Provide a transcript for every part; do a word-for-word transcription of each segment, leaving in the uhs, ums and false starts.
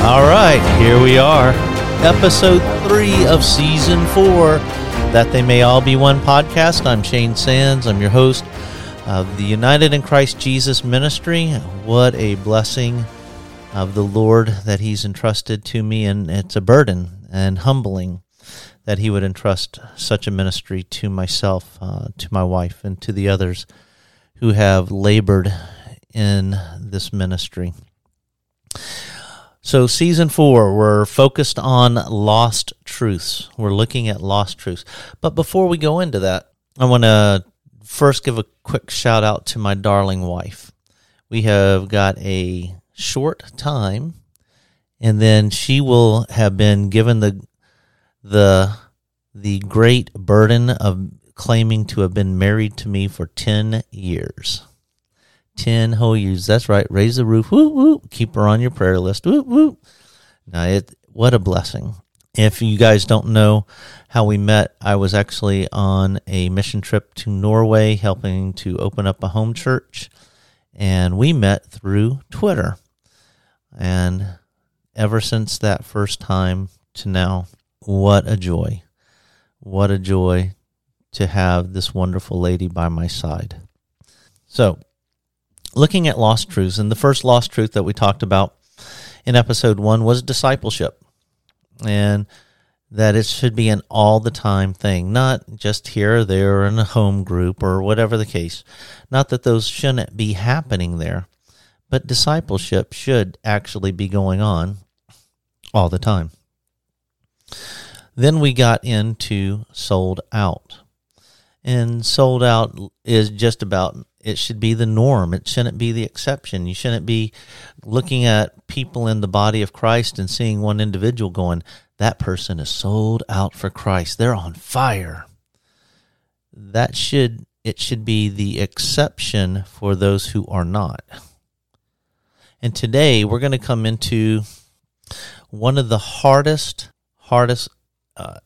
All right, here we are. Episode three of season four, That They May All Be One podcast. I'm Shane Sands. I'm your host of the United in Christ Jesus Ministry. What a blessing of the Lord that he's entrusted to me, and it's a burden and humbling that he would entrust such a ministry to myself, uh, to my wife, and to the others who have labored in this ministry. So season four, we're focused on lost truths. We're looking at lost truths. But before we go into that, I want to first give a quick shout out to my darling wife. We have got a short time, and then she will have been given the the the great burden of claiming to have been married to me for ten years. ten whole years. That's right. Raise the roof. Woo, woo. Keep her on your prayer list. Woo, woo. Now, it, what a blessing. If you guys don't know how we met, I was actually on a mission trip to Norway helping to open up a home church, and we met through Twitter. And ever since that first time to now, what a joy. What a joy to have this wonderful lady by my side. So, looking at lost truths, and the first lost truth that we talked about in episode one was discipleship, and that it should be an all-the-time thing, not just here or there or in a home group or whatever the case. Not that those shouldn't be happening there, but discipleship should actually be going on all the time. Then we got into sold out, and sold out is just about it should be the norm. It shouldn't be the exception. You shouldn't be looking at people in the body of Christ and seeing one individual going, that person is sold out for Christ. They're on fire. That should, it should be the exception for those who are not. And today we're going to come into one of the hardest, hardest uh,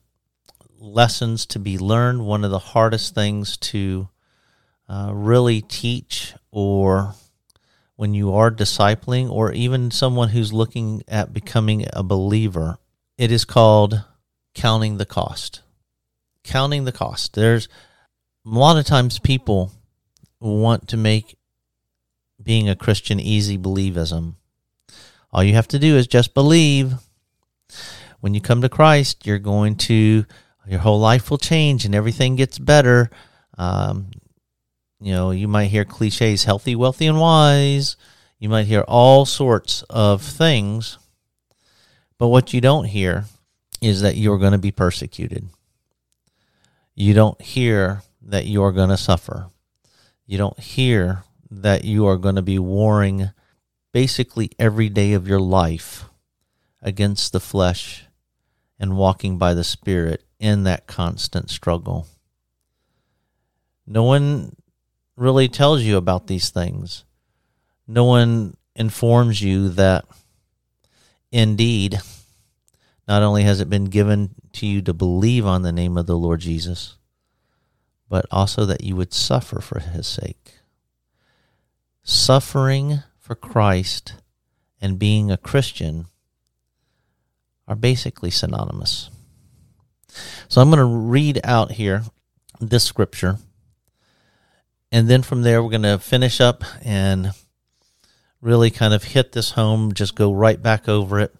lessons to be learned, one of the hardest things to Uh, really teach, or when you are discipling, or even someone who's looking at becoming a believer. It is called counting the cost. Counting the cost. There's a lot of times people want to make being a Christian easy believism. All you have to do is just believe. When you come to Christ, you're going to, your whole life will change and everything gets better. Um, You know, you might hear cliches, healthy, wealthy, and wise. You might hear all sorts of things. But what you don't hear is that you're going to be persecuted. You don't hear that you're going to suffer. You don't hear that you are going to be warring basically every day of your life against the flesh and walking by the Spirit in that constant struggle. No one really tells you about these things. No one informs you that indeed, not only has it been given to you to believe on the name of the Lord Jesus, but also that you would suffer for his sake. Suffering for Christ and being a Christian are basically synonymous. So I'm going to read out here this scripture. And then from there, we're going to finish up and really kind of hit this home, just go right back over it.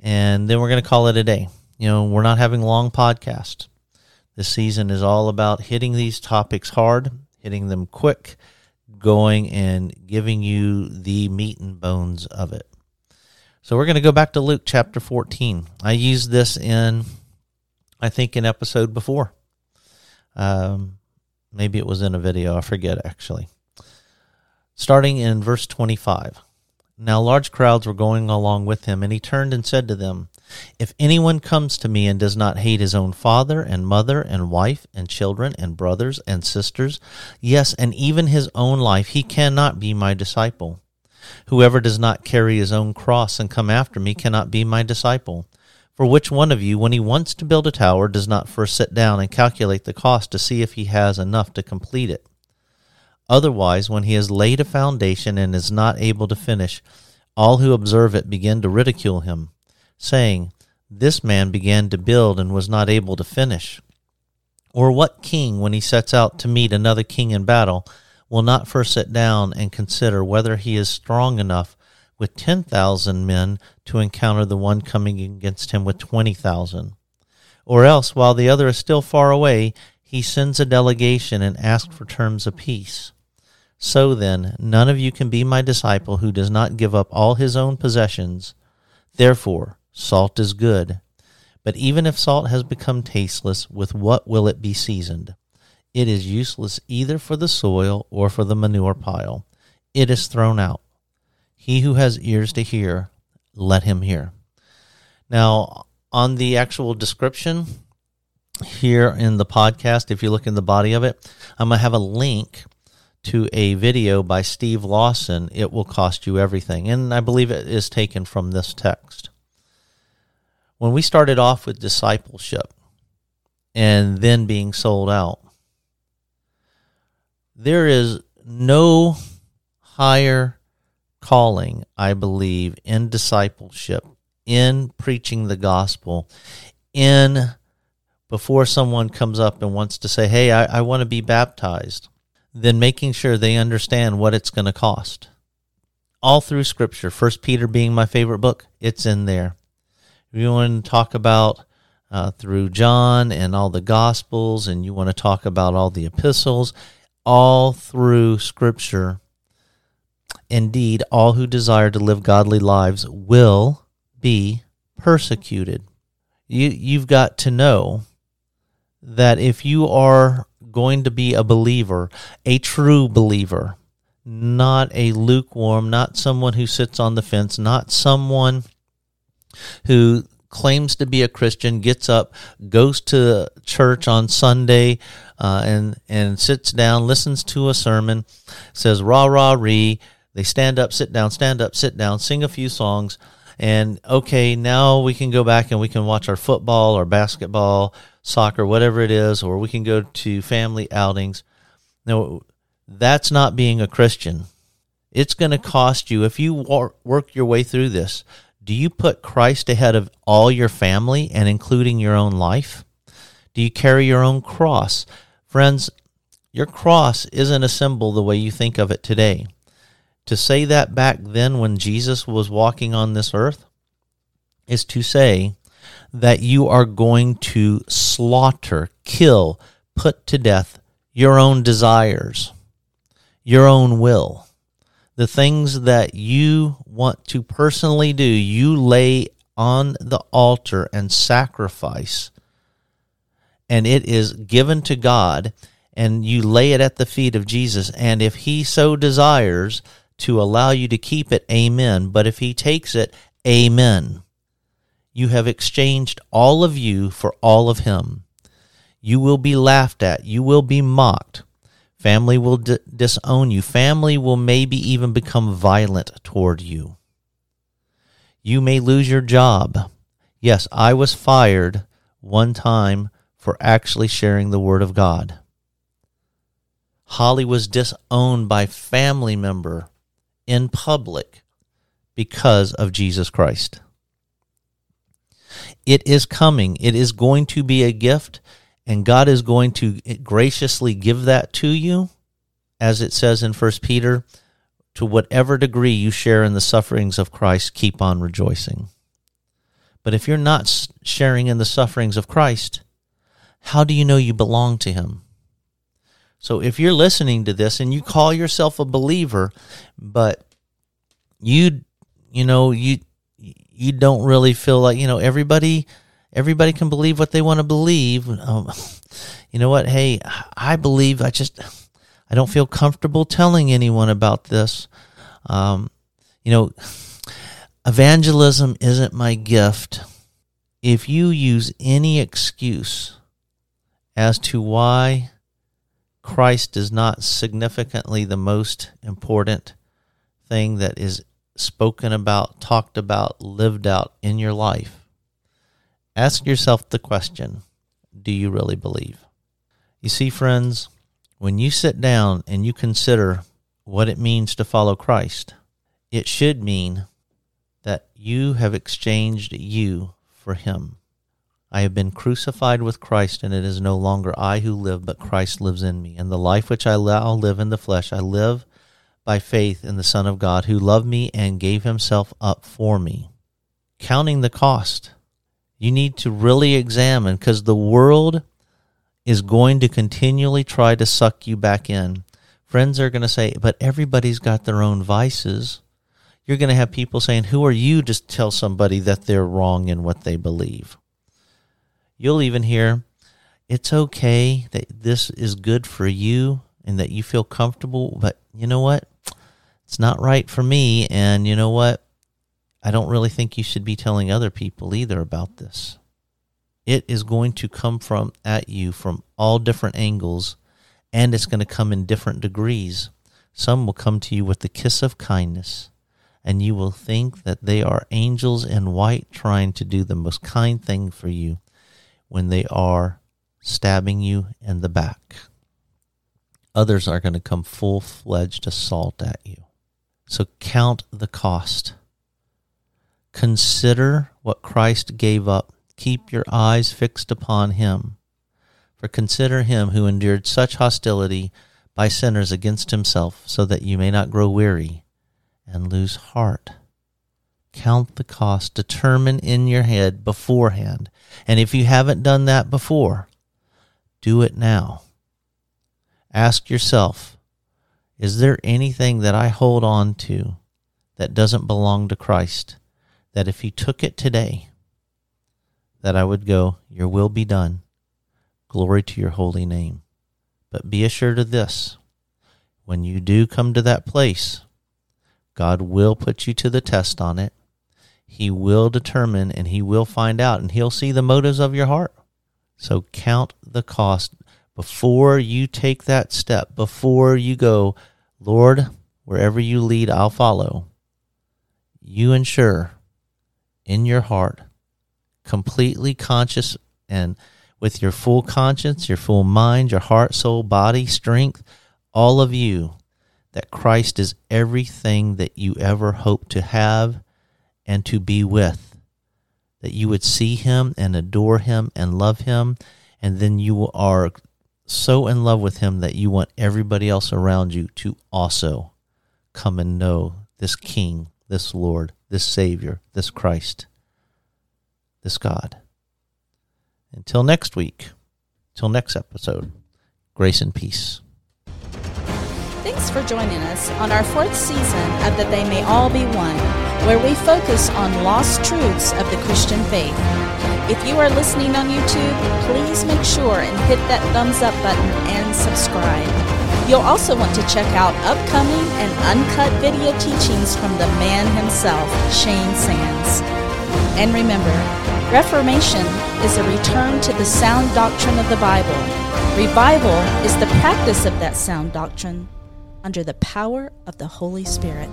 And then we're going to call it a day. You know, we're not having long podcasts. This season is all about hitting these topics hard, hitting them quick, going and giving you the meat and bones of it. So we're going to go back to Luke chapter fourteen. I used this in, I think, an episode before. Um... Maybe it was in a video, I forget actually. Starting in verse twenty-five. Now large crowds were going along with him, and he turned and said to them, if anyone comes to me and does not hate his own father and mother and wife and children and brothers and sisters, yes, and even his own life, he cannot be my disciple. Whoever does not carry his own cross and come after me cannot be my disciple. For which one of you, when he wants to build a tower, does not first sit down and calculate the cost to see if he has enough to complete it? Otherwise, when he has laid a foundation and is not able to finish, All who observe it begin to ridicule him, saying, "This man began to build and was not able to finish." Or what king, when he sets out to meet another king in battle, will not first sit down and consider whether he is strong enough with ten thousand men to encounter the one coming against him with twenty thousand? Or else, while the other is still far away, he sends a delegation and asks for terms of peace. So then, none of you can be my disciple who does not give up all his own possessions. Therefore, salt is good. But even if salt has become tasteless, with what will it be seasoned? It is useless either for the soil or for the manure pile. It is thrown out. He who has ears to hear, let him hear. Now, on the actual description here in the podcast, if you look in the body of it, I'm going to have a link to a video by Steve Lawson, "It Will Cost You Everything," and I believe it is taken from this text. When we started off with discipleship and then being sold out, there is no higher calling, I believe, in discipleship, in preaching the gospel, in before someone comes up and wants to say, "Hey, I, I want to be baptized," than making sure they understand what it's going to cost. All through Scripture, First Peter being my favorite book, it's in there. You want to talk about uh, through John and all the Gospels, and you want to talk about all the epistles, all through Scripture. Indeed, all who desire to live godly lives will be persecuted. You, you've got to know that if you are going to be a believer, a true believer, not a lukewarm, not someone who sits on the fence, not someone who claims to be a Christian, gets up, goes to church on Sunday, uh, and and sits down, listens to a sermon, says rah rah ree. They stand up, sit down, stand up, sit down, sing a few songs, and okay, now we can go back and we can watch our football or basketball, soccer, whatever it is, or we can go to family outings. No, that's not being a Christian. It's going to cost you if you work your way through this. Do you put Christ ahead of all your family and including your own life? Do you carry your own cross? Friends, your cross isn't a symbol the way you think of it today. To say that back then when Jesus was walking on this earth is to say that you are going to slaughter, kill, put to death your own desires, your own will. The things that you want to personally do, you lay on the altar and sacrifice, and it is given to God, and you lay it at the feet of Jesus. And if he so desires to allow you to keep it, amen. But if he takes it, amen. You have exchanged all of you for all of him. You will be laughed at. You will be mocked. Family will d- disown you. Family will maybe even become violent toward you. You may lose your job. Yes, I was fired one time for actually sharing the Word of God. Holly was disowned by family member in public because of Jesus Christ. It is coming. It is going to be a gift. And God is going to graciously give that to you, as it says in First Peter, to whatever degree you share in the sufferings of Christ, keep on rejoicing. But if you're not sharing in the sufferings of Christ, how do you know you belong to him? So if you're listening to this and you call yourself a believer, but you you know you you don't really feel like, you know, everybody Everybody can believe what they want to believe. Um, you know what? Hey, I believe. I just, I don't feel comfortable telling anyone about this. Um, you know, evangelism isn't my gift. If you use any excuse as to why Christ is not significantly the most important thing that is spoken about, talked about, lived out in your life, ask yourself the question, do you really believe? You see, friends, when you sit down and you consider what it means to follow Christ, it should mean that you have exchanged you for him. I have been crucified with Christ, and it is no longer I who live, but Christ lives in me. And the life which I now live in the flesh, I live by faith in the Son of God, who loved me and gave himself up for me. Counting the cost. You need to really examine, because the world is going to continually try to suck you back in. Friends are going to say, but everybody's got their own vices. You're going to have people saying, who are you to tell somebody that they're wrong in what they believe? You'll even hear, it's okay that this is good for you and that you feel comfortable, but you know what? It's not right for me, and you know what? I don't really think you should be telling other people either about this. It is going to come from at you from all different angles, and it's going to come in different degrees. Some will come to you with the kiss of kindness, and you will think that they are angels in white trying to do the most kind thing for you when they are stabbing you in the back. Others are going to come full-fledged assault at you. So count the cost. Consider what Christ gave up. Keep your eyes fixed upon him. For consider him who endured such hostility by sinners against himself, so that you may not grow weary and lose heart. Count the cost. Determine in your head beforehand. And if you haven't done that before, do it now. Ask yourself, is there anything that I hold on to that doesn't belong to Christ, that if he took it today, that I would go, your will be done, glory to your holy name. But be assured of this, when you do come to that place, God will put you to the test on it. He will determine, and he will find out, and he'll see the motives of your heart. So count the cost before you take that step, before you go, Lord, wherever you lead, I'll follow. You ensure in your heart, completely conscious and with your full conscience, your full mind, your heart, soul, body, strength, all of you, that Christ is everything that you ever hope to have and to be with, that you would see him and adore him and love him, and then you are so in love with him that you want everybody else around you to also come and know this King, this Lord, this Savior, this Christ, this God. Until next week, till next episode, grace and peace. Thanks for joining us on our fourth season of That They May All Be One, where we focus on lost truths of the Christian faith. If you are listening on YouTube, please make sure and hit that thumbs up button and subscribe. You'll also want to check out upcoming and uncut video teachings from the man himself, Shane Sands. And remember, Reformation is a return to the sound doctrine of the Bible. Revival is the practice of that sound doctrine under the power of the Holy Spirit.